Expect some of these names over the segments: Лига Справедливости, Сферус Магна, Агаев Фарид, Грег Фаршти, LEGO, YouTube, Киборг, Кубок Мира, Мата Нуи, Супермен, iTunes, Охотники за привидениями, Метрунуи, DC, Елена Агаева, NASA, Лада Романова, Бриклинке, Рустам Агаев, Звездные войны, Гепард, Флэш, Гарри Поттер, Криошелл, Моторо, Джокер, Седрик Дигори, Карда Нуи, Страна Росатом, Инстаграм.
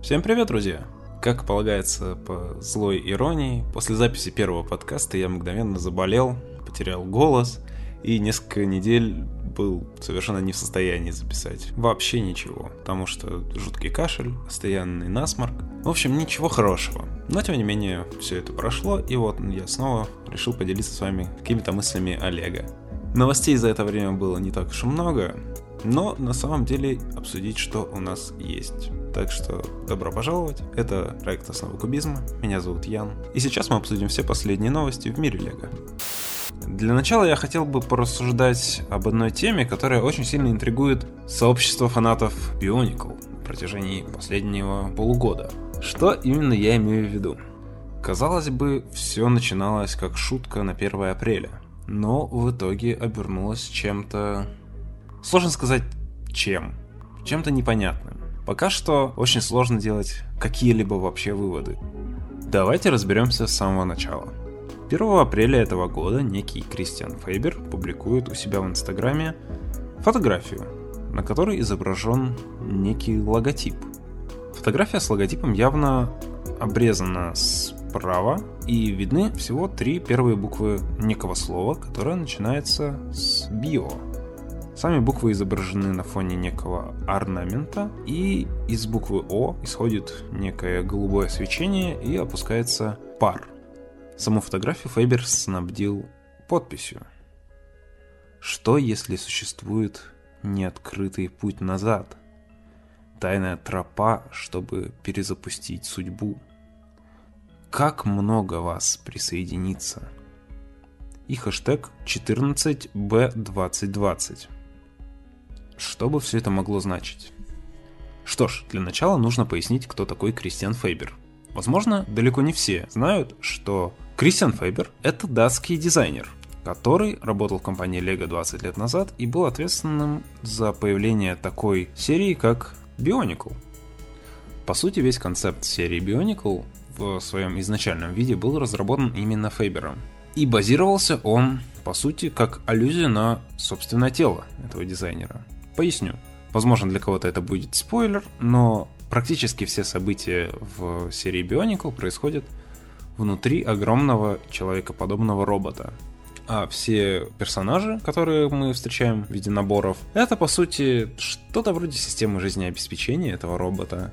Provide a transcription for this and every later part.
Всем привет, друзья! Как полагается по злой иронии, после записи первого подкаста я мгновенно заболел, потерял голос и несколько недель был совершенно не в состоянии записать вообще ничего, потому что жуткий кашель, постоянный насморк, в общем, ничего хорошего. Но, тем не менее, все это прошло, и вот я снова решил поделиться с вами какими-то мыслями о LEGO. Новостей за это время было не так уж и много, но на самом деле обсудить, что у нас есть. Так что добро пожаловать, это проект «Основы кубизма», меня зовут Ян, и сейчас мы обсудим все последние новости в мире LEGO. Для начала я хотел бы порассуждать об одной теме, которая очень сильно интригует сообщество фанатов Bionicle на протяжении последнего полугода. Что именно я имею в виду? Казалось бы, все начиналось как шутка на 1 апреля, но в итоге обернулось чем-то... Сложно сказать чем. Чем-то непонятным. Пока что очень сложно делать какие-либо вообще выводы. Давайте разберемся с самого начала. 1 апреля этого года некий Кристиан Фейбер публикует у себя в Инстаграме фотографию, на которой изображен некий логотип. Фотография с логотипом явно обрезана справа, и видны всего 3 первые буквы некого слова, которое начинается с «био». Сами буквы изображены на фоне некого орнамента, и из буквы «О» исходит некое голубое свечение и опускается пар. Саму фотографию Фейбер снабдил подписью. Что, если существует неоткрытый путь назад? Тайная тропа, чтобы перезапустить судьбу. Как много вас присоединится? И хэштег 14B2020. Что бы все это могло значить? Что ж, для начала нужно пояснить, кто такой Кристиан Фейбер. Возможно, далеко не все знают, что... Кристиан Фейбер – это датский дизайнер, который работал в компании LEGO 20 лет назад и был ответственным за появление такой серии, как Bionicle. По сути, весь концепт серии Bionicle в своем изначальном виде был разработан именно Фейбером. И базировался он, по сути, как аллюзия на собственное тело этого дизайнера. Поясню. Возможно, для кого-то это будет спойлер, но практически все события в серии Bionicle происходят внутри огромного человекоподобного робота. А все персонажи, которые мы встречаем в виде наборов, это, по сути, что-то вроде системы жизнеобеспечения этого робота.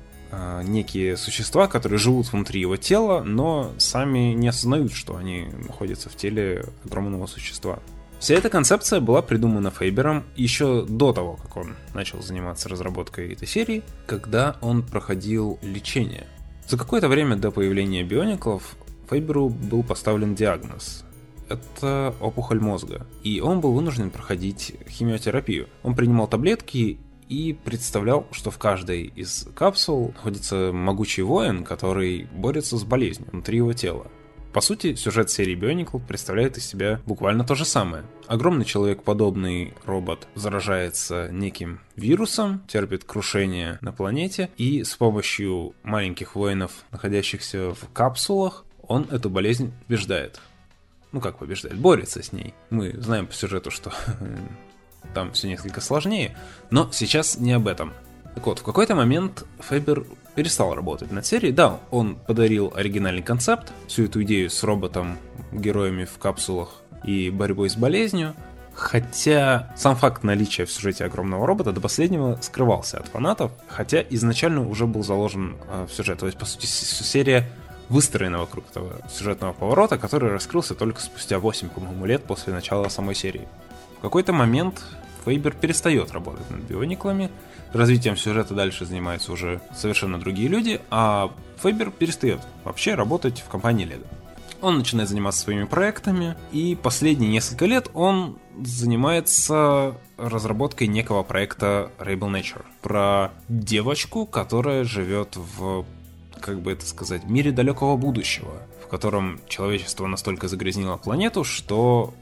Некие существа, которые живут внутри его тела, но сами не осознают, что они находятся в теле огромного существа. Вся эта концепция была придумана Фейбером еще до того, как он начал заниматься разработкой этой серии, когда он проходил лечение. За какое-то время до появления Биониклов Фейберу был поставлен диагноз. Это опухоль мозга. И он был вынужден проходить химиотерапию. Он принимал таблетки и представлял, что в каждой из капсул находится могучий воин, который борется с болезнью внутри его тела. По сути, сюжет серии Бионикл представляет из себя буквально то же самое. Огромный человекоподобный робот заражается неким вирусом, терпит крушение на планете, и с помощью маленьких воинов, находящихся в капсулах, он эту болезнь побеждает. Ну как побеждает? Борется с ней. Мы знаем по сюжету, что там все несколько сложнее, но сейчас не об этом. Так вот, в какой-то момент Фейбер перестал работать над серией. Да, он подарил оригинальный концепт, всю эту идею с роботом, героями в капсулах и борьбой с болезнью. Хотя сам факт наличия в сюжете огромного робота до последнего скрывался от фанатов, хотя изначально уже был заложен в сюжет. То есть, по сути, серия выстроена вокруг этого сюжетного поворота, который раскрылся только спустя 8, по-моему, лет после начала самой серии. В какой-то момент Фейбер перестает работать над Биониклами, развитием сюжета дальше занимаются уже совершенно другие люди, а Фейбер перестает вообще работать в компании LEGO. Он начинает заниматься своими проектами, и последние несколько лет он занимается разработкой некого проекта Rebel Nature, про девочку, которая живет в, как бы это сказать, мире далекого будущего, в котором человечество настолько загрязнило планету, что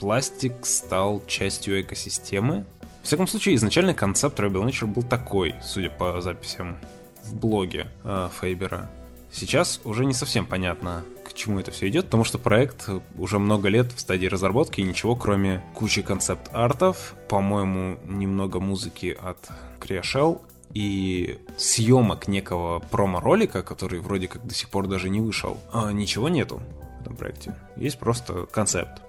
пластик стал частью экосистемы. В всяком случае, изначально концепт Rebel Nature был такой, судя по записям в блоге Фейбера. Сейчас уже не совсем понятно, к чему это все идет, потому что проект уже много лет в стадии разработки, и ничего, кроме кучи концепт-артов, по-моему, немного музыки от Криошелл и съемок некого промо-ролика, который вроде как до сих пор даже не вышел, ничего нету в этом проекте. Есть просто концепт.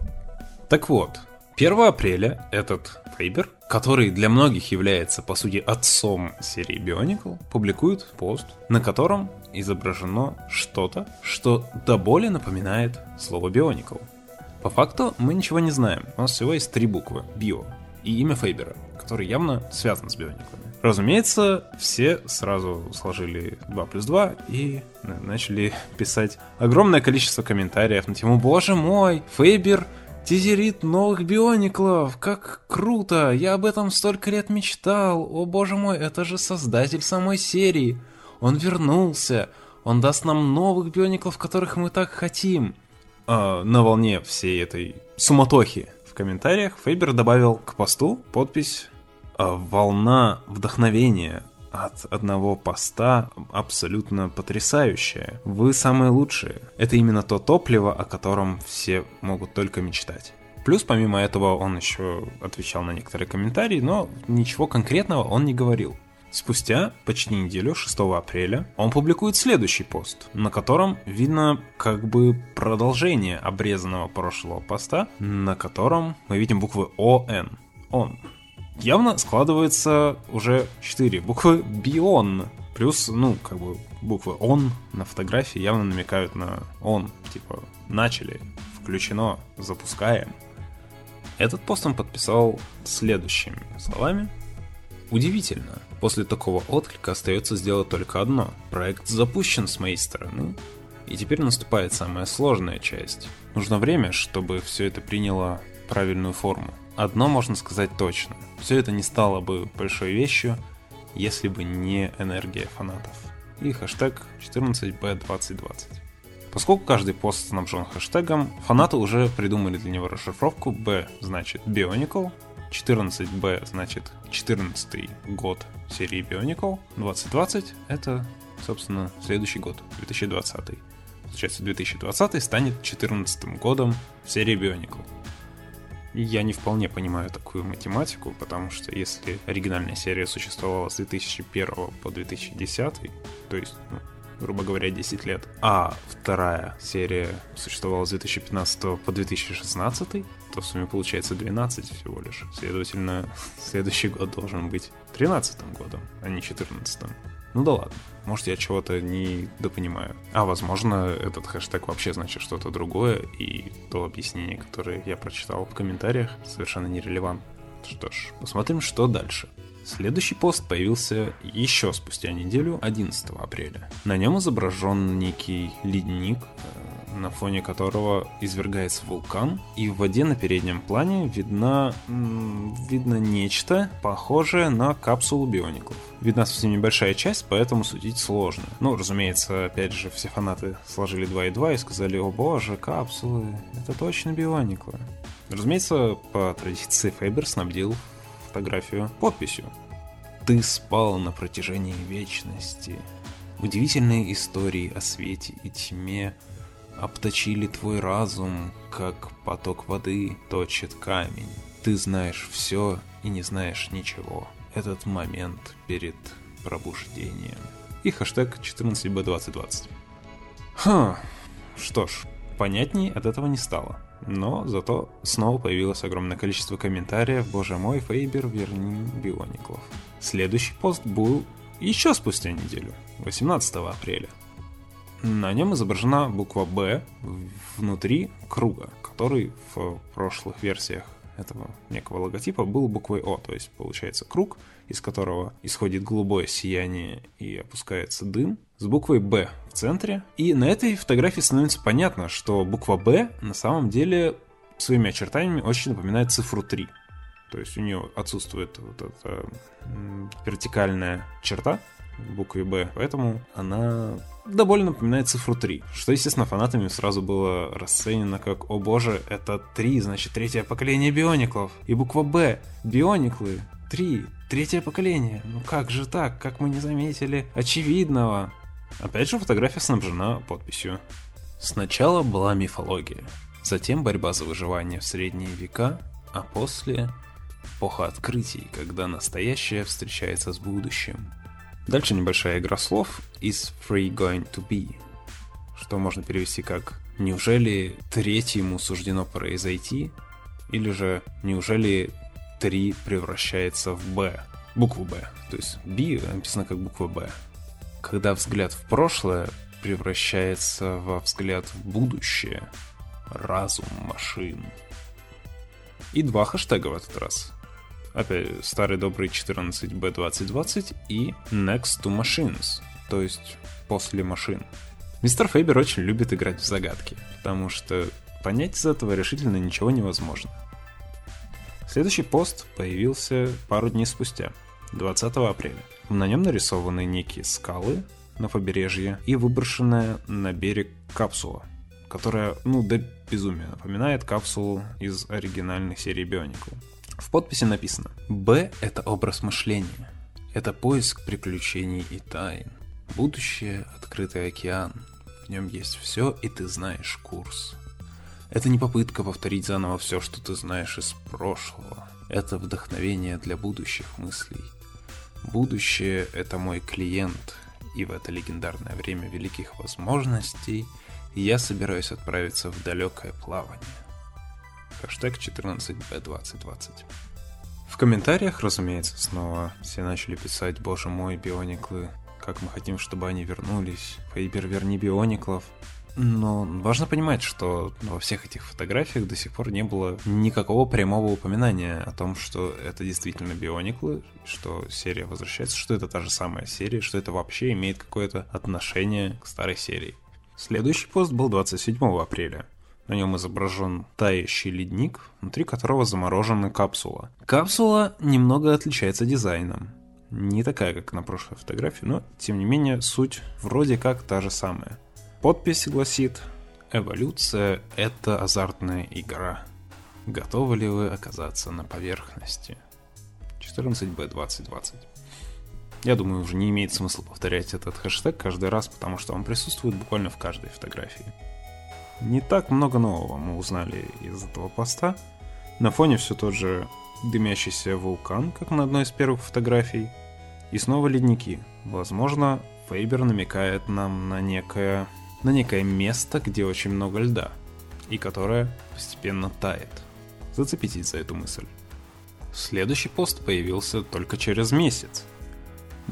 Так вот, 1 апреля этот Фейбер, который для многих является, по сути, отцом серии Bionicle, публикует пост, на котором изображено что-то, что до боли напоминает слово Bionicle. По факту мы ничего не знаем, у нас всего есть 3 буквы «био» и имя Фейбера, который явно связан с Биониклами. Разумеется, все сразу сложили 2 плюс 2 и начали писать огромное количество комментариев на тему «Боже мой, Фейбер тизерит новых Биониклов, как круто, я об этом столько лет мечтал, о боже мой, это же создатель самой серии, он вернулся, он даст нам новых Биониклов, которых мы так хотим». На волне всей этой суматохи в комментариях Фейбер добавил к посту подпись «Волна вдохновения от одного поста абсолютно потрясающая. Вы самые лучшие. Это именно то топливо, о котором все могут только мечтать». Плюс, помимо этого, он еще отвечал на некоторые комментарии, но ничего конкретного он не говорил. Спустя почти неделю, 6 апреля, он публикует следующий пост, на котором видно как бы продолжение обрезанного прошлого поста, на котором мы видим буквы ОН. Он. Явно складывается уже 4 буквы «бион». Плюс, буквы «он» на фотографии явно намекают на «он». Типа «начали», «включено», «запускаем». Этот пост он подписал следующими словами. Удивительно. После такого отклика остается сделать только одно. Проект запущен с моей стороны, и теперь наступает самая сложная часть. Нужно время, чтобы все это приняло правильную форму. Одно можно сказать точно. Все это не стало бы большой вещью, если бы не энергия фанатов. И хэштег 14B2020. Поскольку каждый пост снабжен хэштегом, фанаты уже придумали для него расшифровку. B значит Bionicle, 14B значит 14-й год серии Bionicle, 2020 это, собственно, следующий год, 2020. Получается, 2020 станет 14-м годом серии Bionicle. Я не вполне понимаю такую математику, потому что если оригинальная серия существовала с 2001 по 2010, то есть, грубо говоря, 10 лет, а вторая серия существовала с 2015 по 2016, то в сумме получается 12 всего лишь. Следовательно, следующий год должен быть 13-м годом, а не 14-м. Ну да ладно, может, я чего-то не допонимаю. А возможно, этот хэштег вообще значит что-то другое, и то объяснение, которое я прочитал в комментариях, совершенно нерелевантно. Что ж, посмотрим, что дальше. Следующий пост появился еще спустя неделю, 11 апреля. На нем изображен некий ледник, на фоне которого извергается вулкан, и в воде на переднем плане видно нечто, похожее на капсулу Биониклов. Видна совсем небольшая часть, поэтому судить сложно. Разумеется, опять же, все фанаты сложили 2 и 2 и сказали: «О боже, капсулы, это точно Биониклы». Разумеется, по традиции Фейбер снабдил фотографию подписью «Ты спал на протяжении вечности. Удивительные истории о свете и тьме обточили твой разум, как поток воды точит камень. Ты знаешь все и не знаешь ничего. Этот момент перед пробуждением». И хэштег 14B2020. Что ж, понятней от этого не стало. Но зато снова появилось огромное количество комментариев: «Боже мой, Фейбер, верни Биониклов». Следующий пост был еще спустя неделю, 18 апреля. На нем изображена буква «Б» внутри круга, который в прошлых версиях этого некого логотипа был буквой «О», то есть получается круг, из которого исходит голубое сияние и опускается дым, с буквой «Б» в центре. И на этой фотографии становится понятно, что буква «Б» на самом деле своими очертаниями очень напоминает цифру 3. То есть у нее отсутствует вот эта вертикальная черта в букве «Б», поэтому она довольно напоминает цифру 3, что, естественно, фанатами сразу было расценено как: «О боже, это 3, значит, третье поколение Биониклов, и буква «Б», Биониклы, 3, третье поколение, ну как же так, как мы не заметили очевидного». Опять же, фотография снабжена подписью. Сначала была мифология, затем борьба за выживание в средние века, а после — эпоха открытий, когда настоящее встречается с будущим. Дальше небольшая игра слов. Is free going to be? Что можно перевести как «Неужели третьему суждено произойти?» или же «Неужели 3 превращается в Б?» Букву Б. То есть B написано как буква Б. Когда взгляд в прошлое превращается во взгляд в будущее. Разум машин. И 2 хэштега в этот раз. Опять старый добрый 14B2020 и Next to Machines, то есть после машин. Мистер Фейбер очень любит играть в загадки, потому что понять из этого решительно ничего невозможно. Следующий пост появился пару дней спустя, 20 апреля. На нем нарисованы некие скалы на побережье и выброшенная на берег капсула, которая, до безумия напоминает капсулу из оригинальной серии Bionicle. В подписи написано: «Б — это образ мышления. Это поиск приключений и тайн. Будущее — открытый океан. В нем есть все, и ты знаешь курс. Это не попытка повторить заново все, что ты знаешь из прошлого. Это вдохновение для будущих мыслей. Будущее — это мой клиент, и в это легендарное время великих возможностей я собираюсь отправиться в далекое плавание». Хэштег 14B2020. В комментариях, разумеется, снова все начали писать: «Боже мой, биониклы, как мы хотим, чтобы они вернулись. Фейбер, верни биониклов». Но важно понимать, что во всех этих фотографиях до сих пор не было никакого прямого упоминания о том, что это действительно биониклы, что серия возвращается, что это та же самая серия, что это вообще имеет какое-то отношение к старой серии. Следующий пост был 27 апреля. На нем изображен тающий ледник, внутри которого заморожена капсула. Капсула немного отличается дизайном. Не такая, как на прошлой фотографии, но, тем не менее, суть вроде как та же самая. Подпись гласит: «Эволюция — это азартная игра. Готовы ли вы оказаться на поверхности?» 14B2020. Я думаю, уже не имеет смысла повторять этот хэштег каждый раз, потому что он присутствует буквально в каждой фотографии. Не так много нового мы узнали из этого поста. На фоне все тот же дымящийся вулкан, как на одной из первых фотографий. И снова ледники. Возможно, Фейбер намекает нам на некое место, где очень много льда, и которое постепенно тает. Зацепитесь за эту мысль. Следующий пост появился только через месяц.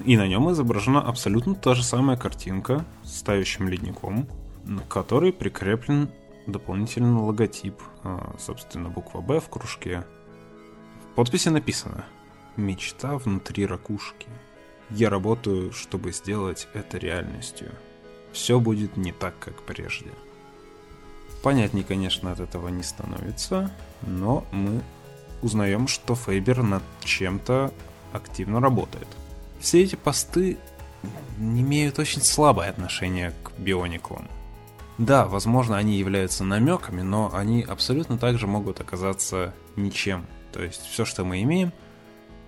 И на нем изображена абсолютно та же самая картинка с тающим ледником, на который прикреплен дополнительный логотип, собственно, буква «Б» в кружке. В подписи написано: «Мечта внутри ракушки. Я работаю, чтобы сделать это реальностью. Все будет не так, как прежде». Понятней, конечно, от этого не становится, но мы узнаем, что Фейбер над чем-то активно работает. Все эти посты имеют очень слабое отношение к биониклам. Да, возможно, они являются намеками, но они абсолютно также могут оказаться ничем. То есть все, что мы имеем,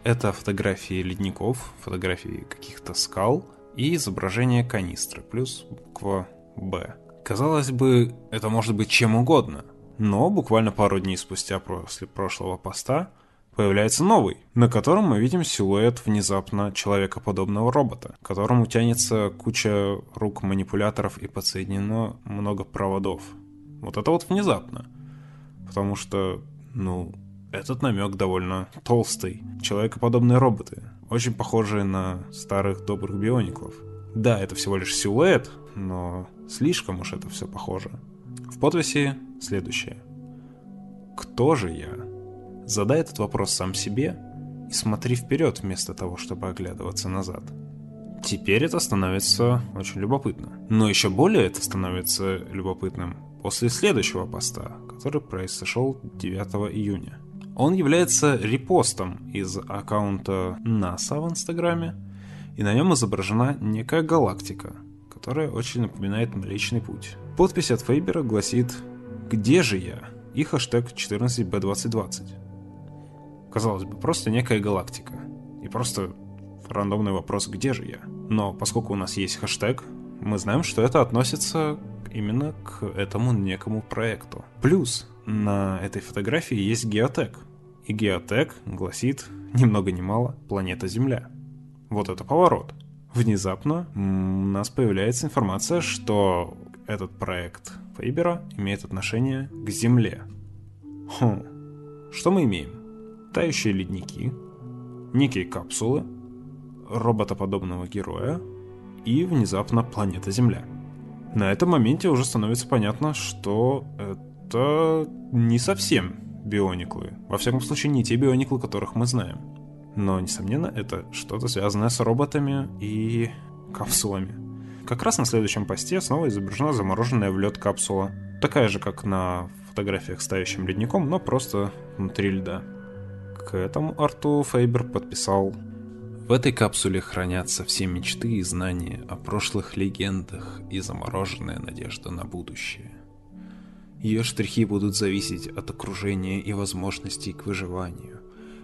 это фотографии ледников, фотографии каких-то скал и изображение канистры, плюс буква «Б». Казалось бы, это может быть чем угодно, но буквально пару дней спустя после прошлого поста появляется новый, на котором мы видим силуэт внезапно человекоподобного робота, к которому тянется куча рук-манипуляторов и подсоединено много проводов. Вот это вот внезапно. Потому что, этот намек довольно толстый. Человекоподобные роботы, очень похожие на старых добрых биониклов. Да, это всего лишь силуэт, но слишком уж это все похоже. В подписи следующее: «Кто же я? Задай этот вопрос сам себе и смотри вперед вместо того, чтобы оглядываться назад». Теперь это становится очень любопытно. Но еще более это становится любопытным после следующего поста, который произошел 9 июня. Он является репостом из аккаунта NASA в Инстаграме, и на нем изображена некая галактика, которая очень напоминает Млечный Путь. Подпись от Фейбера гласит: «Где же я?» и хэштег 14B2020. Казалось бы, просто некая галактика. И просто рандомный вопрос: «Где же я?». Но поскольку у нас есть хэштег, мы знаем, что это относится именно к этому некому проекту. Плюс на этой фотографии есть геотег. И геотег гласит, ни много ни мало, планета Земля. Вот это поворот. внезапно у нас появляется информация, что этот проект Фейбера имеет отношение к Земле. Что мы имеем? Тающие ледники, некие капсулы, роботоподобного героя и внезапно планета Земля. На этом моменте уже становится понятно, что это не совсем биониклы. Во всяком случае, не те биониклы, которых мы знаем. Но, несомненно, это что-то связанное с роботами и капсулами. Как раз на следующем посте снова изображена замороженная в лед капсула. Такая же, как на фотографиях с тающим ледником, но просто внутри льда. К этому арту Фейбер подписал: в этой капсуле хранятся все мечты и знания о прошлых легендах и замороженная надежда на будущее. Ее штрихи будут зависеть от окружения и возможностей к выживанию.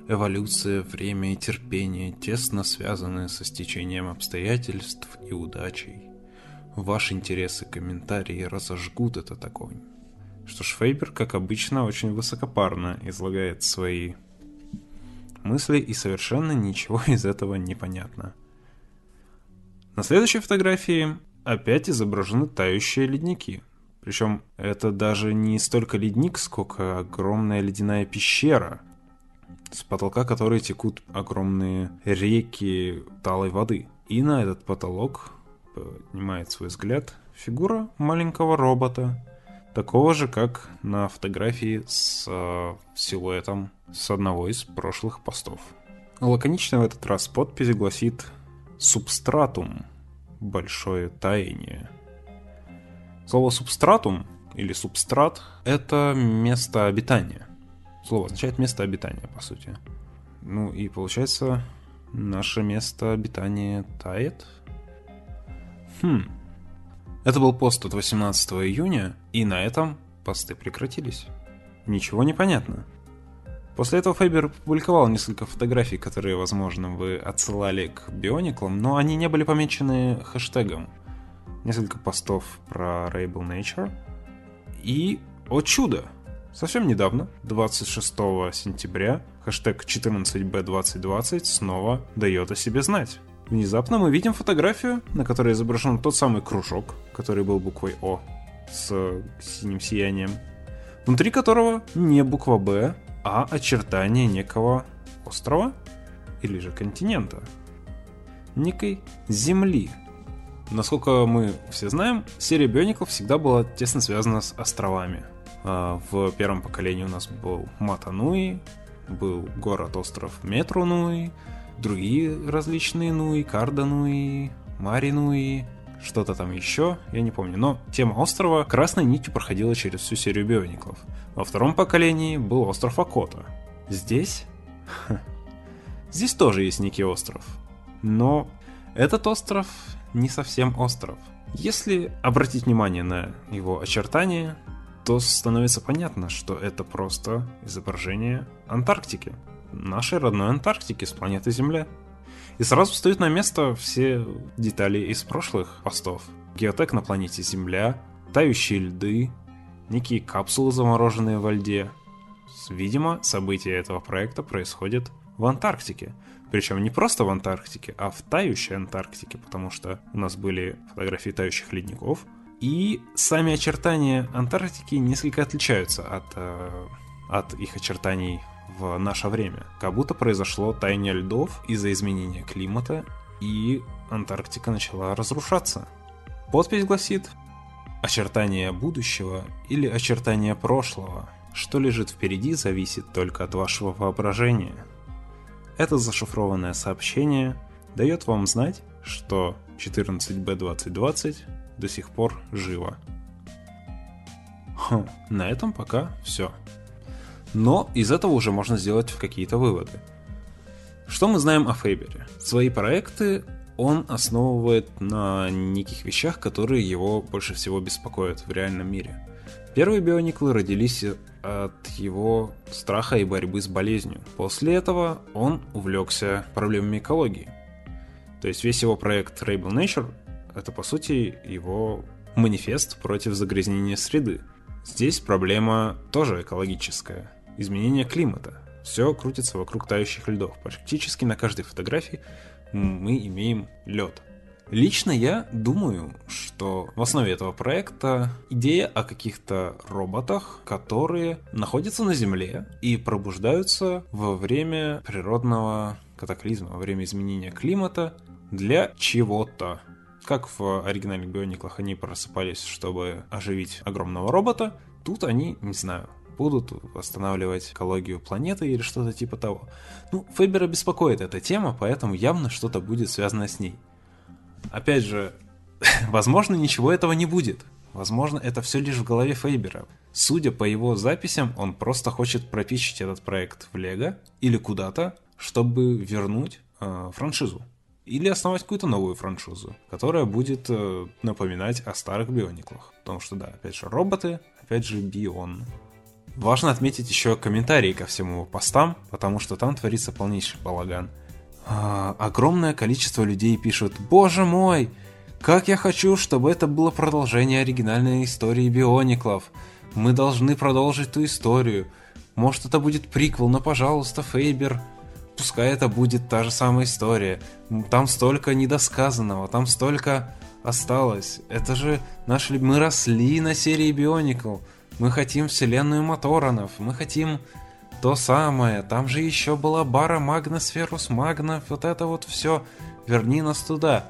Эволюция, время и терпение тесно связаны со стечением обстоятельств и удачей. Ваши интересы, комментарии разожгут этот огонь. Что ж, Фейбер, как обычно, очень высокопарно излагает свои мысли, и совершенно ничего из этого не понятно. На следующей фотографии опять изображены тающие ледники. Причем это даже не столько ледник, сколько огромная ледяная пещера, с потолка которой текут огромные реки талой воды. И на этот потолок поднимает свой взгляд фигура маленького робота, такого же, как на фотографии с силуэтом с одного из прошлых постов. Лаконично в этот раз подпись гласит: «Субстратум. Большое таяние». Слово «субстратум» или «субстрат» — это место обитания. Слово означает «место обитания», по сути. Ну и получается, наше место обитания тает? Это был пост от 18 июня, и на этом посты прекратились. Ничего не понятно. После этого Фейбер публиковал несколько фотографий, которые, возможно, вы отсылали к биониклам, но они не были помечены хэштегом. Несколько постов про Rebel Nature. И, о чудо, совсем недавно, 26 сентября, хэштег 14B2020 снова дает о себе знать. Внезапно мы видим фотографию, на которой изображен тот самый кружок, который был буквой О с синим сиянием, внутри которого не буква Б, а очертание некого острова или же континента, некой Земли. Насколько мы все знаем, серия Биониклов всегда была тесно связана с островами. В первом поколении у нас был Мата Нуи, был город-остров Метрунуи, другие различные Нуи, Карда Нуи, Мари Нуи, что-то там еще, я не помню. Но тема острова красной нитью проходила через всю серию Биониклов. Во втором поколении был остров Окота. Здесь тоже есть некий остров. Но этот остров не совсем остров. Если обратить внимание на его очертания, то становится понятно, что это просто изображение Антарктики. Нашей родной Антарктики с планеты Земля. И сразу встают на место все детали из прошлых постов. Геотек на планете Земля, тающие льды, некие капсулы, замороженные во льде. Видимо, события этого проекта происходят в Антарктике. Причем не просто в Антарктике, а в тающей Антарктике, потому что у нас были фотографии тающих ледников. И сами очертания Антарктики несколько отличаются от их очертаний в наше время. Как будто произошло таяние льдов из-за изменения климата, и Антарктика начала разрушаться. Подпись гласит: очертания будущего или очертания прошлого. Что лежит впереди, зависит только от вашего воображения. Это зашифрованное сообщение дает вам знать, что 14B2020 до сих пор живо. На этом пока все. Но из этого уже можно сделать какие-то выводы. Что мы знаем о Фейбере? Свои проекты он основывает на неких вещах, которые его больше всего беспокоят в реальном мире. Первые биониклы родились от его страха и борьбы с болезнью. После этого он увлекся проблемами экологии. То есть весь его проект Rebel Nature — это, по сути, его манифест против загрязнения среды. Здесь проблема тоже экологическая. Изменение климата. Все крутится вокруг тающих льдов. Практически на каждой фотографии мы имеем лед. Лично я думаю, что в основе этого проекта идея о каких-то роботах, которые находятся на Земле и пробуждаются во время природного катаклизма, во время изменения климата для чего-то. Как в оригинальных Биониклах они просыпались, чтобы оживить огромного робота, тут они, не знаю, будут восстанавливать экологию планеты или что-то типа того. Ну, Фейбера беспокоит эта тема, поэтому явно что-то будет связано с ней. Опять же, возможно, ничего этого не будет. Возможно, это все лишь в голове Фейбера. Судя по его записям, он просто хочет пропичить этот проект в LEGO или куда-то, чтобы вернуть франшизу. Или основать какую-то новую франшизу, которая будет напоминать о старых Биониклах. Потому что, да, опять же, роботы, опять же, Бион. Важно отметить еще комментарии ко всем его постам, потому что там творится полнейший балаган. Огромное количество людей пишут: «Боже мой, как я хочу, чтобы это было продолжение оригинальной истории Биониклов. Мы должны продолжить ту историю. Может, это будет приквел, но, пожалуйста, Фейбер, пускай это будет та же самая история. Там столько недосказанного, там столько осталось. Это же наши... Мы росли на серии Бионикл. Мы хотим вселенную Моторонов, мы хотим то самое, там же еще была Бара Магна, Сферус Магна, вот это вот все, верни нас туда».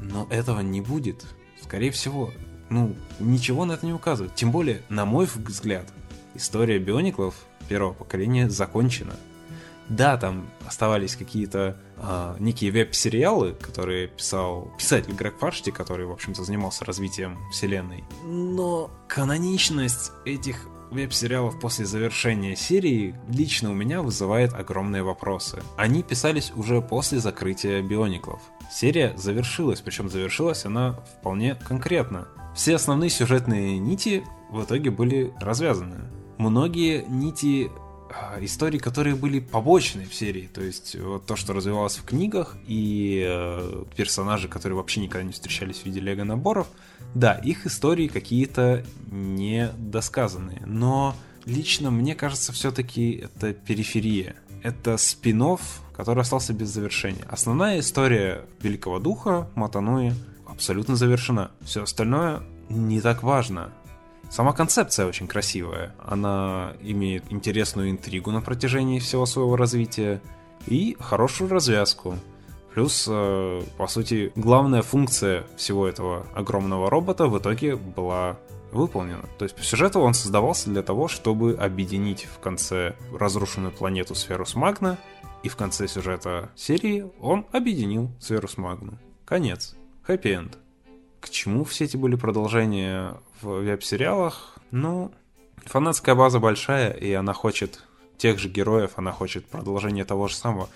Но этого не будет, скорее всего. Ну, ничего на это не указывает. Тем более, на мой взгляд, история Биониклов первого поколения закончена. Да, там оставались какие-то некие веб-сериалы, которые писал писатель Грег Фаршти, который, в общем-то, занимался развитием вселенной. Но каноничность этих веб-сериалов после завершения серии лично у меня вызывает огромные вопросы. Они писались уже после закрытия Биониклов. Серия завершилась, причем завершилась она вполне конкретно. Все основные сюжетные нити в итоге были развязаны. Многие нити... истории, которые были побочные в серии, то есть вот то, что развивалось в книгах, и персонажи, которые вообще никогда не встречались в виде лего-наборов, да, их истории какие-то недосказанные, но лично мне кажется, все-таки это периферия, это спин-офф, который остался без завершения. Основная история Великого Духа, Мата Нуи, абсолютно завершена, все остальное не так важно. Сама концепция очень красивая, она имеет интересную интригу на протяжении всего своего развития и хорошую развязку. Плюс, по сути, главная функция всего этого огромного робота в итоге была выполнена. То есть по сюжету он создавался для того, чтобы объединить в конце разрушенную планету Сферус Магна, и в конце сюжета серии он объединил Сферус Магну. Конец. Хэппи-энд. К чему все эти были продолжения в веб-сериалах? Ну, фанатская база большая, и она хочет тех же героев, она хочет продолжения того же самого.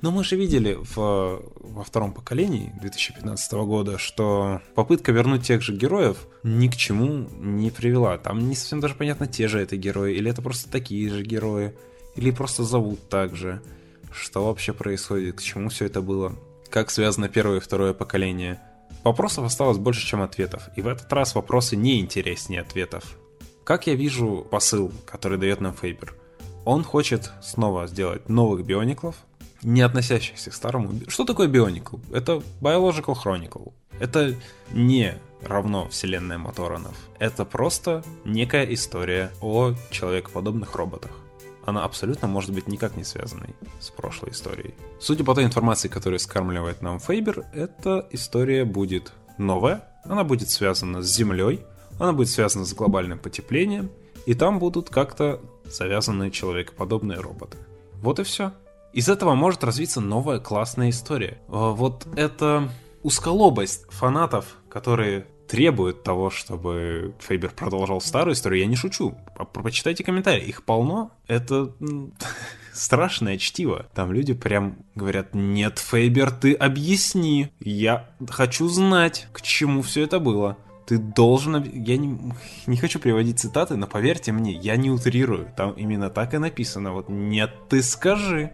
Но мы же видели во втором поколении 2015 года, что попытка вернуть тех же героев ни к чему не привела. Там не совсем даже понятно, те же это герои, или это просто такие же герои, или просто зовут так же. Что вообще происходит, к чему все это было, как связано первое и второе поколение. Вопросов осталось больше, чем ответов, и в этот раз вопросы не интереснее ответов. Как я вижу посыл, который дает нам Фейбер? Он хочет снова сделать новых Биониклов, не относящихся к старому. Что такое Бионикл? Это Biological Chronicle. Это не равно вселенная Моторонов. Это просто некая история о человекоподобных роботах. Она абсолютно может быть никак не связанной с прошлой историей. Судя по той информации, которую скармливает нам Фейбер, эта история будет новая, она будет связана с Землей, она будет связана с глобальным потеплением, и там будут как-то завязаны человекоподобные роботы. Вот и все. Из этого может развиться новая классная история. Вот эта узколобость фанатов, которые... требует того, чтобы Фейбер продолжал старую историю, я не шучу. Почитайте комментарии, их полно. Это страшное чтиво. Там люди прям говорят: «Нет, Фейбер, ты объясни. Я хочу знать, к чему все это было. Ты должен...» Я не хочу приводить цитаты, но поверьте мне, я не утрирую. Там именно так и написано. Вот: «Нет, ты скажи.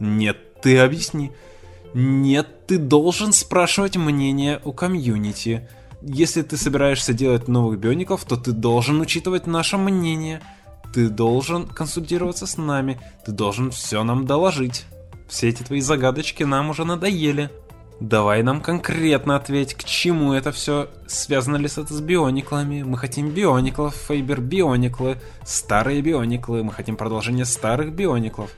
Нет, ты объясни. Нет, ты должен спрашивать мнение у комьюнити. Если ты собираешься делать новых Биониклов, то ты должен учитывать наше мнение. Ты должен консультироваться с нами. Ты должен все нам доложить. Все эти твои загадочки нам уже надоели». Давай нам конкретно ответь, к чему это все, связано ли это с биониклами. Мы хотим биониклов, Фейбер, биониклы, старые биониклы, мы хотим продолжение старых биониклов.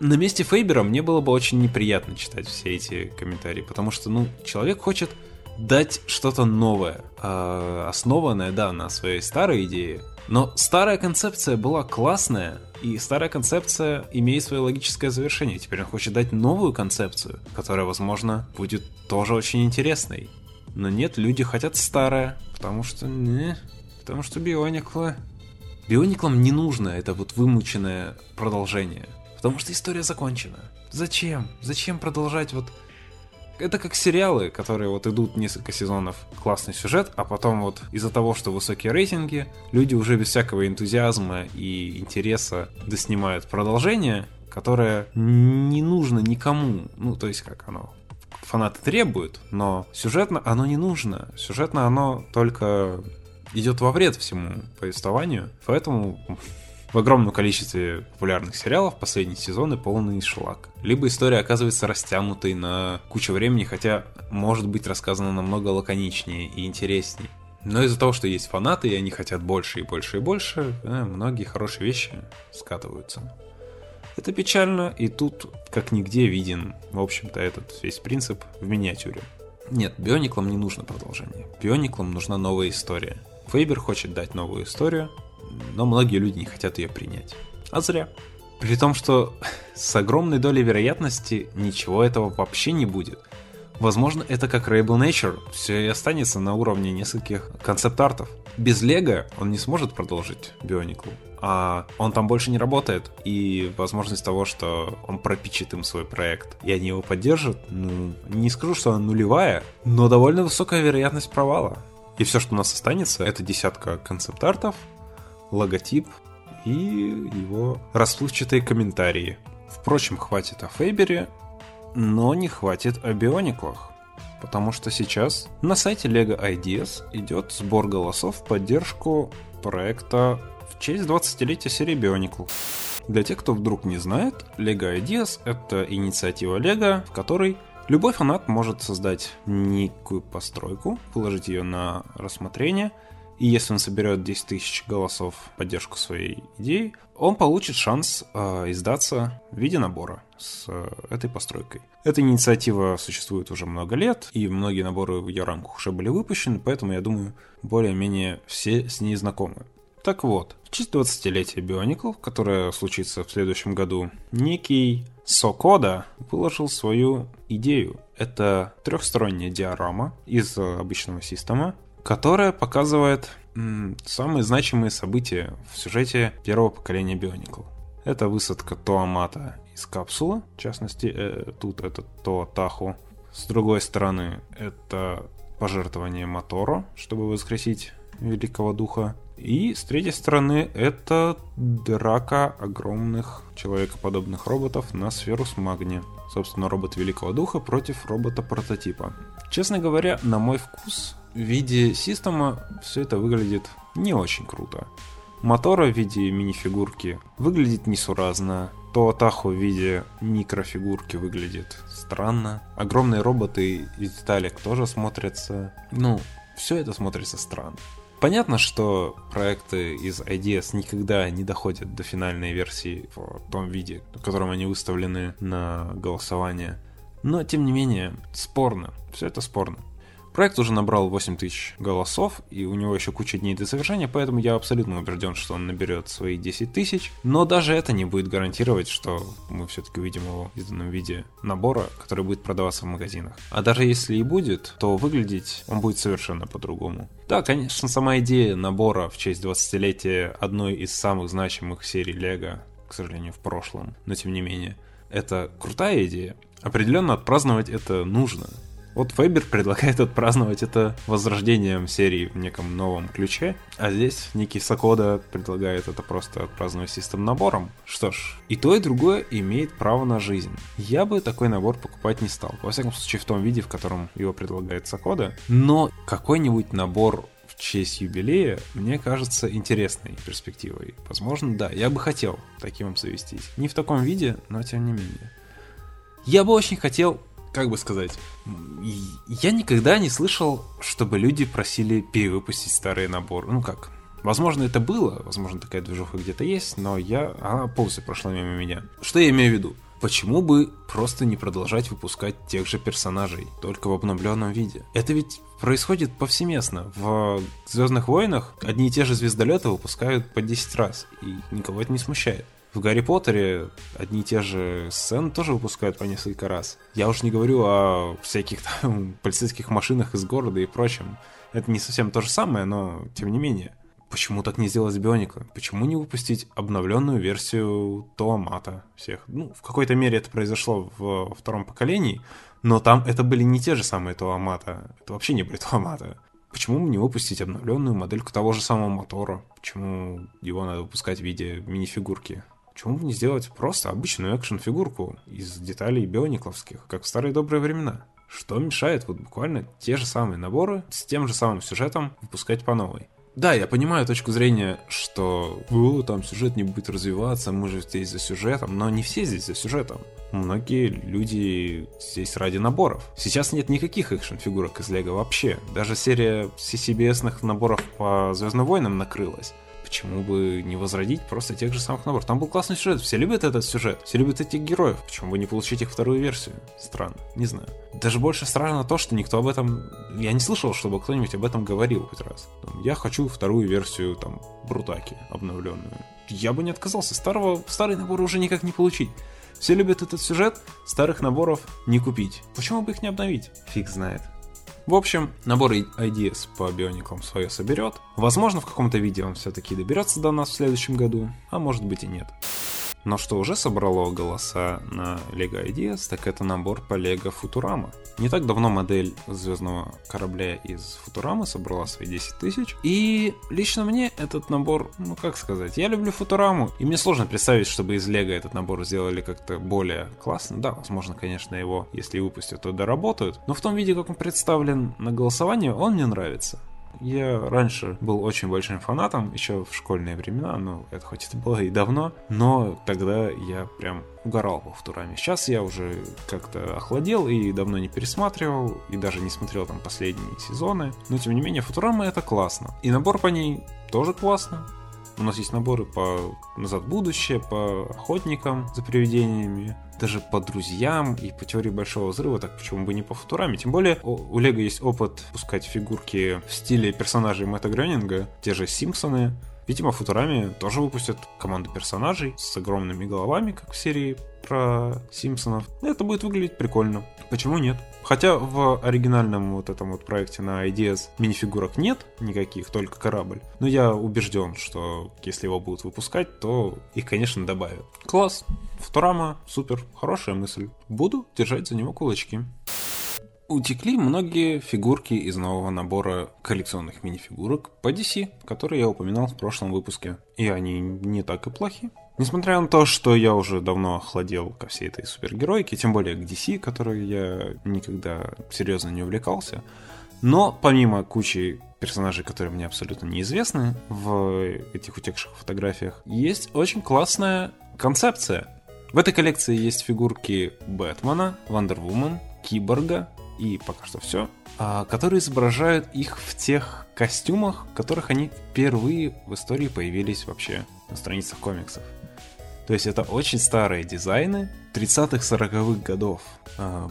На месте Фейбера мне было бы очень неприятно читать все эти комментарии, потому что, ну, человек хочет дать что-то новое, основанное, да, на своей старой идее. Но старая концепция была классная, и старая концепция имеет свое логическое завершение. Теперь он хочет дать новую концепцию, которая, возможно, будет тоже очень интересной. Но нет, люди хотят старое, потому что биониклы... Биониклам не нужно это вот вымученное продолжение. Потому что история закончена. Зачем? Зачем продолжать вот... Это как сериалы, которые вот идут несколько сезонов, классный сюжет, а потом вот из-за того, что высокие рейтинги, люди уже без всякого энтузиазма и интереса доснимают продолжение, которое не нужно никому. Ну, то есть как оно... Фанаты требуют, но сюжетно оно не нужно. Сюжетно оно только идет во вред всему повествованию, поэтому... В огромном количестве популярных сериалов последние сезоны полный шлак. Либо история оказывается растянутой на кучу времени, хотя может быть рассказана намного лаконичнее и интереснее. Но из-за того, что есть фанаты, и они хотят больше и больше и больше, многие хорошие вещи скатываются. Это печально, и тут как нигде виден, в общем-то, этот весь принцип в миниатюре. Нет, биониклам не нужно продолжение. Биониклам нужна новая история. Фейбер хочет дать новую историю, но многие люди не хотят ее принять. А зря. При том, что с огромной долей вероятности ничего этого вообще не будет. Возможно, это как Rebel Nature, все и останется на уровне нескольких концепт-артов. Без Лего он не сможет продолжить Bionicle, а он там больше не работает. И возможность того, что он пропичит им свой проект, и они его поддержат, ну, не скажу, что она нулевая, но довольно высокая вероятность провала. И все, что у нас останется, это десятка концепт-артов, логотип и его расплывчатые комментарии. Впрочем, хватит о Фейбере, но не хватит о биониклах, потому что сейчас на сайте LEGO Ideas идет сбор голосов в поддержку проекта в честь 20-летия серии Бионикл. Для тех, кто вдруг не знает, LEGO Ideas — это инициатива LEGO, в которой любой фанат может создать некую постройку, положить ее на рассмотрение. И если он соберет 10 тысяч голосов в поддержку своей идеи, он получит шанс издаться в виде набора с этой постройкой. Эта инициатива существует уже много лет, и многие наборы в ее рамках уже были выпущены, поэтому, я думаю, более-менее все с ней знакомы. Так вот, в честь 20-летия Bionicle, которое случится в следующем году, некий Сокода выложил свою идею. Это трехсторонняя диорама из обычного система, которая показывает самые значимые события в сюжете первого поколения Бионикл. Это высадка Тоа Мата из капсулы, в частности, тут это Тоа Таху. С другой стороны, это пожертвование Моторо, чтобы воскресить Великого Духа. И с третьей стороны, это драка огромных человекоподобных роботов на Сферус Магне. Собственно, робот Великого Духа против робота-прототипа. Честно говоря, на мой вкус... В виде система все это выглядит не очень круто. Моторо в виде мини-фигурки выглядит несуразно. Тоа Таху в виде микрофигурки выглядит странно. Огромные роботы из деталек тоже смотрятся. Ну, все это смотрится странно. Понятно, что проекты из Ideas никогда не доходят до финальной версии в том виде, в котором они выставлены на голосование. Но, тем не менее, спорно. Все это спорно. Проект уже набрал 8 тысяч голосов, и у него еще куча дней до завершения, поэтому я абсолютно убежден, что он наберет свои 10 тысяч. Но даже это не будет гарантировать, что мы все-таки увидим его в изданном виде набора, который будет продаваться в магазинах. А даже если и будет, то выглядеть он будет совершенно по-другому. Да, конечно, сама идея набора в честь 20-летия одной из самых значимых серий LEGO, к сожалению, в прошлом, но тем не менее, это крутая идея. Определенно отпраздновать это нужно. Вот Фейбер предлагает отпраздновать это возрождением серии в неком новом ключе, а здесь некий Сокода предлагает это просто отпраздновать системным набором. Что ж, и то, и другое имеет право на жизнь. Я бы такой набор покупать не стал, во всяком случае в том виде, в котором его предлагает Сокода, но какой-нибудь набор в честь юбилея мне кажется интересной перспективой. Возможно, да, я бы хотел таким обзавестись. Не в таком виде, но тем не менее. Я бы очень хотел... как бы сказать, я никогда не слышал, чтобы люди просили перевыпустить старые наборы. Ну как, возможно, это было, возможно, такая движуха где-то есть, но она полностью прошла мимо меня. Что я имею в виду? Почему бы просто не продолжать выпускать тех же персонажей, только в обновленном виде? Это ведь происходит повсеместно. В «Звездных войнах» одни и те же звездолеты выпускают по 10 раз, и никого это не смущает. В «Гарри Поттере» одни и те же сцены тоже выпускают по несколько раз. Я уж не говорю о всяких там полицейских машинах из города и прочем. Это не совсем то же самое, но тем не менее. Почему так не сделать с Биониклом? Почему не выпустить обновленную версию Тоа Мата всех? Ну, в какой-то мере это произошло во втором поколении, но там это были не те же самые Тоа Мата. Это вообще не были Тоа Мата. Почему бы не выпустить обновленную модельку того же самого Моторо? Почему его надо выпускать в виде мини-фигурки? Почему бы не сделать просто обычную экшн-фигурку из деталей бионикловских, как в старые добрые времена? Что мешает вот буквально те же самые наборы с тем же самым сюжетом выпускать по новой? Да, я понимаю точку зрения, что там сюжет не будет развиваться, мы же здесь за сюжетом, но не все здесь за сюжетом. Многие люди здесь ради наборов. Сейчас нет никаких экшн-фигурок из LEGO вообще. Даже серия CCBS-ных наборов по «Звездным войнам» накрылась. Почему бы не возродить просто тех же самых наборов? Там был классный сюжет, все любят этот сюжет, все любят этих героев. Почему бы не получить их вторую версию? Странно, не знаю. Даже больше странно то, что никто об этом... Я не слышал, чтобы кто-нибудь об этом говорил хоть раз. Я хочу вторую версию, там, Брутаки обновленную. Я бы не отказался, старый набор уже никак не получить. Все любят этот сюжет, старых наборов не купить. Почему бы их не обновить? Фиг знает. В общем, набор Ideas по Биониклам свое соберет. Возможно, в каком-то виде он все-таки доберется до нас в следующем году, а может быть и нет. Но что уже собрало голоса на LEGO Ideas, так это набор по LEGO Футурама. Не так давно модель звездного корабля из Футурамы собрала свои 10 тысяч. И лично мне этот набор, я люблю Футураму. И мне сложно представить, чтобы из LEGO этот набор сделали как-то более классно. Да, возможно, конечно, его, если выпустят, то доработают. Но в том виде, как он представлен на голосовании, он мне нравится. Я раньше был очень большим фанатом, еще в школьные времена, это хоть это было и давно, но тогда я прям угорал по Футураме. Сейчас я уже как-то охладел и давно не пересматривал, и даже не смотрел там последние сезоны, но тем не менее Футурама — это классно. И набор по ней тоже классно. У нас есть наборы по «Назад в будущее», по «Охотникам за привидениями», даже по «Друзьям» и по «Теории Большого Взрыва», так почему бы не по «Футураме». Тем более у LEGO есть опыт пускать фигурки в стиле персонажей Мэтта Грёнинга, те же «Симпсоны». Видимо, в «Футураме» тоже выпустят команду персонажей с огромными головами, как в серии про «Симпсонов». Это будет выглядеть прикольно. Почему нет? Хотя в оригинальном проекте на Ideas мини-фигурок нет никаких, только корабль. Но я убежден, что если его будут выпускать, то их, конечно, добавят. Класс! «Футурама» супер, хорошая мысль. Буду держать за него кулачки. Утекли многие фигурки из нового набора коллекционных мини-фигурок по DC, которые я упоминал в прошлом выпуске. И они не так и плохи. Несмотря на то, что я уже давно охладел ко всей этой супергеройке, тем более к DC, которой я никогда серьезно не увлекался, но помимо кучи персонажей, которые мне абсолютно неизвестны в этих утекших фотографиях, есть очень классная концепция. В этой коллекции есть фигурки Бэтмена, Вандервумен, Киборга, и пока что все, которые изображают их в тех костюмах, в которых они впервые в истории появились вообще на страницах комиксов. То есть это очень старые дизайны 30-40-х годов.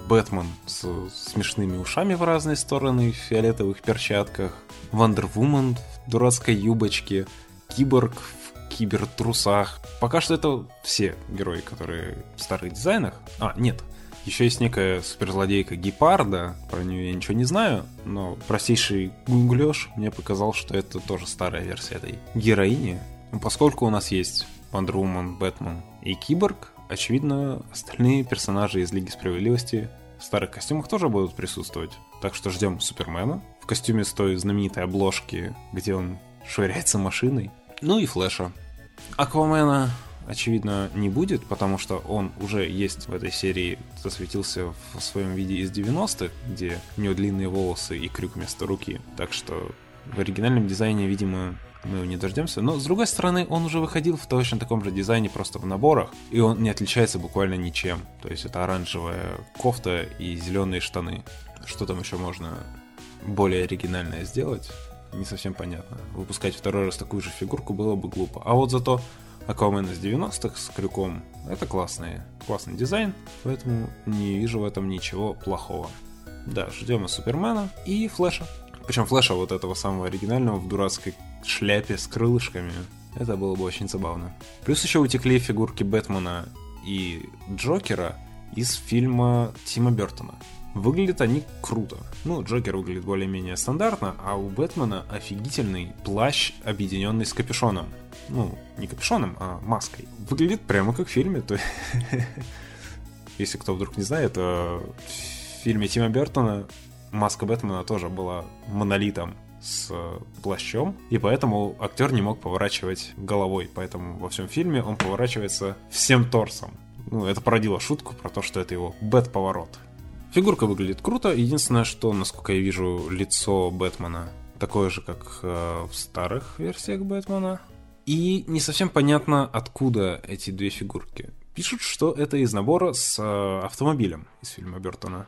Бэтмен с смешными ушами в разные стороны, в фиолетовых перчатках, Вандервумен в дурацкой юбочке, Киборг в кибертрусах. Пока что это все герои, которые в старых дизайнах. Еще есть некая суперзлодейка Гепарда, про нее я ничего не знаю, но простейший гуглёж мне показал, что это тоже старая версия этой героини. Поскольку у нас есть Вандервумен, Бэтмен и Киборг, очевидно, остальные персонажи из Лиги Справедливости в старых костюмах тоже будут присутствовать. Так что ждем Супермена в костюме с той знаменитой обложки, где он швыряется машиной, и Флэша. Аквамена... очевидно, не будет, потому что он уже есть в этой серии, засветился в своем виде из 90-х, где у него длинные волосы и крюк вместо руки. Так что в оригинальном дизайне, видимо, мы его не дождемся. Но, с другой стороны, он уже выходил в точно таком же дизайне, просто в наборах, и он не отличается буквально ничем. То есть это оранжевая кофта и зеленые штаны. Что там еще можно более оригинальное сделать, не совсем понятно. Выпускать второй раз такую же фигурку было бы глупо. А вот зато Аквамен из 90-х с крюком — это классный дизайн, поэтому не вижу в этом ничего плохого. Да, ждем и Супермена, и Флэша. Причем Флэша вот этого самого оригинального в дурацкой шляпе с крылышками. Это было бы очень забавно. Плюс еще утекли фигурки Бэтмена и Джокера из фильма Тима Бертона. Выглядят они круто. Ну, Джокер выглядит более-менее стандартно, а у Бэтмена офигительный плащ, объединенный с капюшоном. Ну, не капюшоном, а маской. Выглядит прямо как в фильме. Если кто вдруг не знает, в фильме Тима Бертона маска Бэтмена тоже была монолитом с плащом, и поэтому актер не мог поворачивать головой. Поэтому во всем фильме он поворачивается всем торсом. Ну, это породило шутку про то, что это его Бэт-поворот. Фигурка выглядит круто. Единственное, что, насколько я вижу, лицо Бэтмена такое же, как в старых версиях Бэтмена. И не совсем понятно, откуда эти две фигурки. Пишут, что это из набора с автомобилем из фильма Бертона.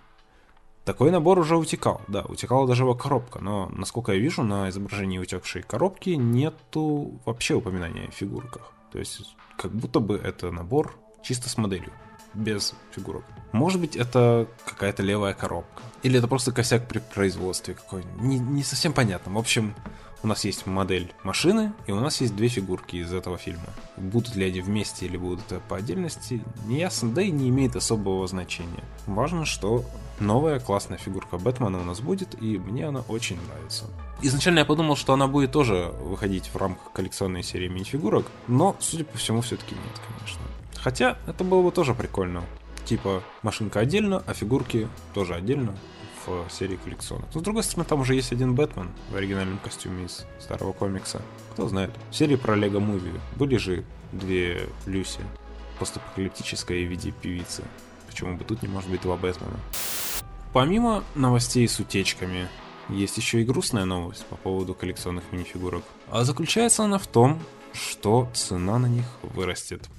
Такой набор уже утекал. Да, утекала даже его коробка. Но, насколько я вижу, на изображении утекшей коробки нету вообще упоминания о фигурках. То есть, как будто бы это набор чисто с моделью. Без фигурок. Может быть, это какая-то левая коробка. Или это просто косяк при производстве какой-нибудь. Не совсем понятно. В общем, у нас есть модель машины, и у нас есть две фигурки из этого фильма. Будут ли они вместе или будут это по отдельности, не ясно, да и не имеет особого значения. Важно, что новая классная фигурка Бэтмена у нас будет, и мне она очень нравится. Изначально я подумал, что она будет тоже выходить в рамках коллекционной серии мини-фигурок, но, судя по всему, все-таки нет, конечно. Хотя это было бы тоже прикольно. Типа машинка отдельно, а фигурки тоже отдельно в серии коллекционных. Но с другой стороны, там уже есть один Бэтмен в оригинальном костюме из старого комикса. Кто знает. В серии про Лего Муви были же две Люси, постапокалиптическая в виде певицы. Почему бы тут не может быть два Бэтмена? Помимо новостей с утечками, есть еще и грустная новость по поводу коллекционных минифигурок. А заключается она в том, что цена на них вырастет.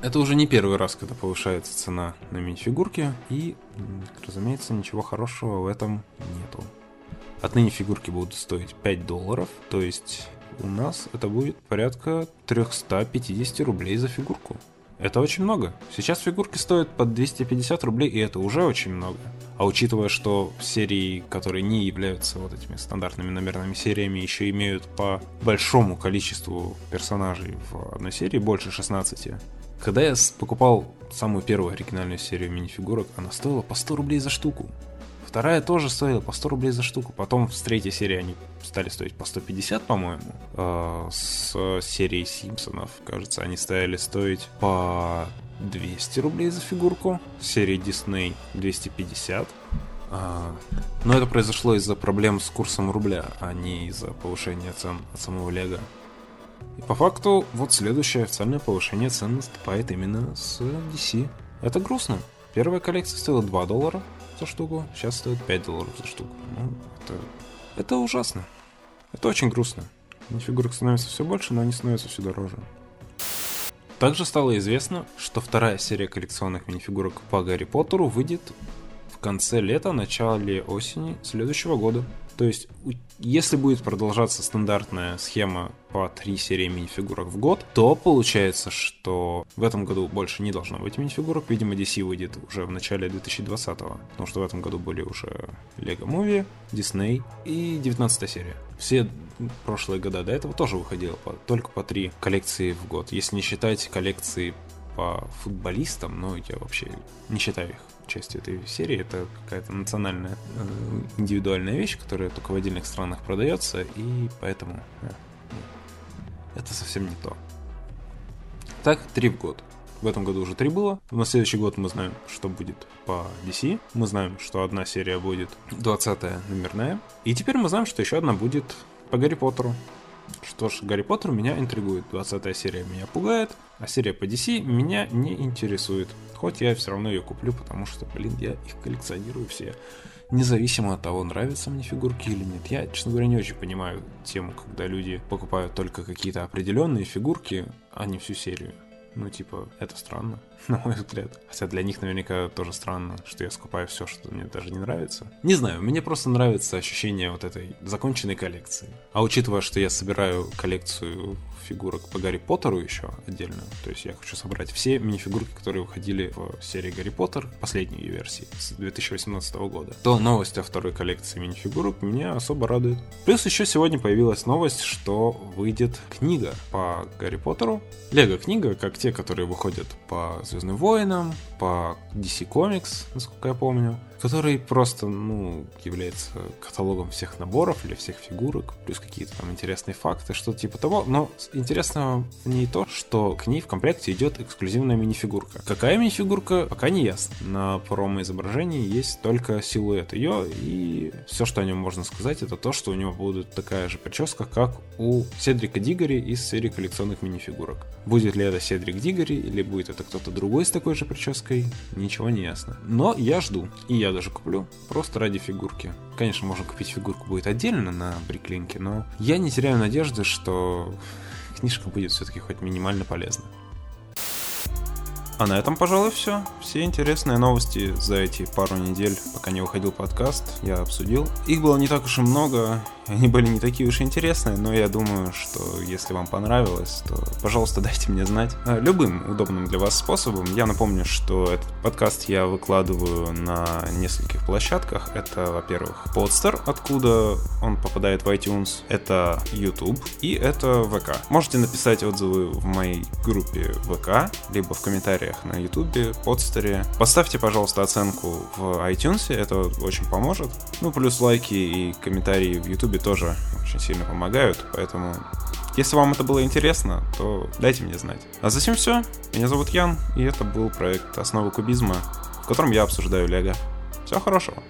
Это уже не первый раз, когда повышается цена на мини-фигурки, и, разумеется, ничего хорошего в этом нету. Отныне фигурки будут стоить $5, то есть у нас это будет порядка 350 рублей за фигурку. Это очень много. Сейчас фигурки стоят под 250 рублей, и это уже очень много. А учитывая, что серии, которые не являются вот этими стандартными номерными сериями, еще имеют по большому количеству персонажей в одной серии, больше 16. Когда я покупал самую первую оригинальную серию мини-фигурок, она стоила по 100 рублей за штуку. Вторая тоже стоила по 100 рублей за штуку. Потом с третьей серии они стали стоить по 150, по-моему. С серии Симпсонов, кажется, они стали стоить по 200 рублей за фигурку. С серии Дисней 250. Но это произошло из-за проблем с курсом рубля, а не из-за повышения цен от самого Лего. И по факту, вот следующее официальное повышение цен наступает именно с DC. Это грустно. Первая коллекция стоила $2 за штуку, сейчас стоит $5 за штуку. Ну, это ужасно. Это очень грустно. Фигурок становится все больше, но они становятся все дороже. Также стало известно, что вторая серия коллекционных минифигурок по Гарри Поттеру выйдет в конце лета, начале осени следующего года. То есть, если будет продолжаться стандартная схема по 3 серии минифигурок в год, то получается, что в этом году больше не должно быть минифигурок. Видимо, DC выйдет уже в начале 2020-го, потому что в этом году были уже Лего Муви, Дисней и 19-я серия. Все прошлые года до этого тоже выходило только по 3 коллекции в год, если не считать коллекции по футболистам, но я вообще не считаю их частью этой серии. Это какая-то национальная, индивидуальная вещь, которая только в отдельных странах продается, и поэтому это совсем не то. Так, 3 в год. В этом году уже 3 было. На следующий год мы знаем, что будет по DC. Мы знаем, что одна серия будет 20-я номерная. И теперь мы знаем, что еще одна будет по Гарри Поттеру. Что ж, Гарри Поттер меня интригует, 20 серия меня пугает, а серия по DC меня не интересует. Хоть я все равно ее куплю, потому что, блин, я их коллекционирую все. Независимо от того, нравятся мне фигурки или нет. Я, честно говоря, не очень понимаю тему, когда люди покупают только какие-то определенные фигурки, а не всю серию. Ну, типа, это странно, на мой взгляд. Хотя для них наверняка тоже странно, что я скупаю все, что мне даже не нравится. Не знаю, мне просто нравится ощущение вот этой законченной коллекции. А учитывая, что я собираю коллекцию фигурок по Гарри Поттеру еще отдельно, то есть я хочу собрать все мини-фигурки, которые выходили в серии Гарри Поттер, последней версии, с 2018 года, то новость о второй коллекции мини-фигурок меня особо радует. Плюс еще сегодня появилась новость, что выйдет книга по Гарри Поттеру. Лего-книга, как те, которые выходят по Звездным войнам, по DC Comics, насколько я помню, который просто, ну, является каталогом всех наборов или всех фигурок, плюс какие-то там интересные факты, что-то типа того. Но интересно в ней то, что к ней в комплекте идет эксклюзивная минифигурка. Какая минифигурка, пока не ясно. На промо-изображении есть только силуэт ее, и все, что о нем можно сказать, это то, что у него будет такая же прическа, как у Седрика Дигори из серии коллекционных минифигурок. Будет ли это Седрик Дигори, или будет это кто-то другой с такой же прической, ничего не ясно. Но я жду, и я даже куплю, просто ради фигурки. Конечно, можно купить фигурку будет отдельно на бриклинке, но я не теряю надежды, что книжка будет все-таки хоть минимально полезна. А на этом, пожалуй, все. Все интересные новости за эти пару недель, пока не выходил подкаст, я обсудил. Их было не так уж и много, они были не такие уж и интересные, но я думаю, что если вам понравилось, то, пожалуйста, дайте мне знать любым удобным для вас способом. Я напомню, что этот подкаст я выкладываю на нескольких площадках. Это, во-первых, Podster, откуда он попадает в iTunes, это YouTube и это ВК. Можете написать отзывы в моей группе ВК, либо в комментариях на ютубе, подстере. Поставьте, пожалуйста, оценку в iTunes, это очень поможет. Ну, плюс лайки и комментарии в ютубе тоже очень сильно помогают, поэтому если вам это было интересно, то дайте мне знать. А затем все. Меня зовут Ян, и это был проект «Основы кубизма», в котором я обсуждаю Лего. Всего хорошего!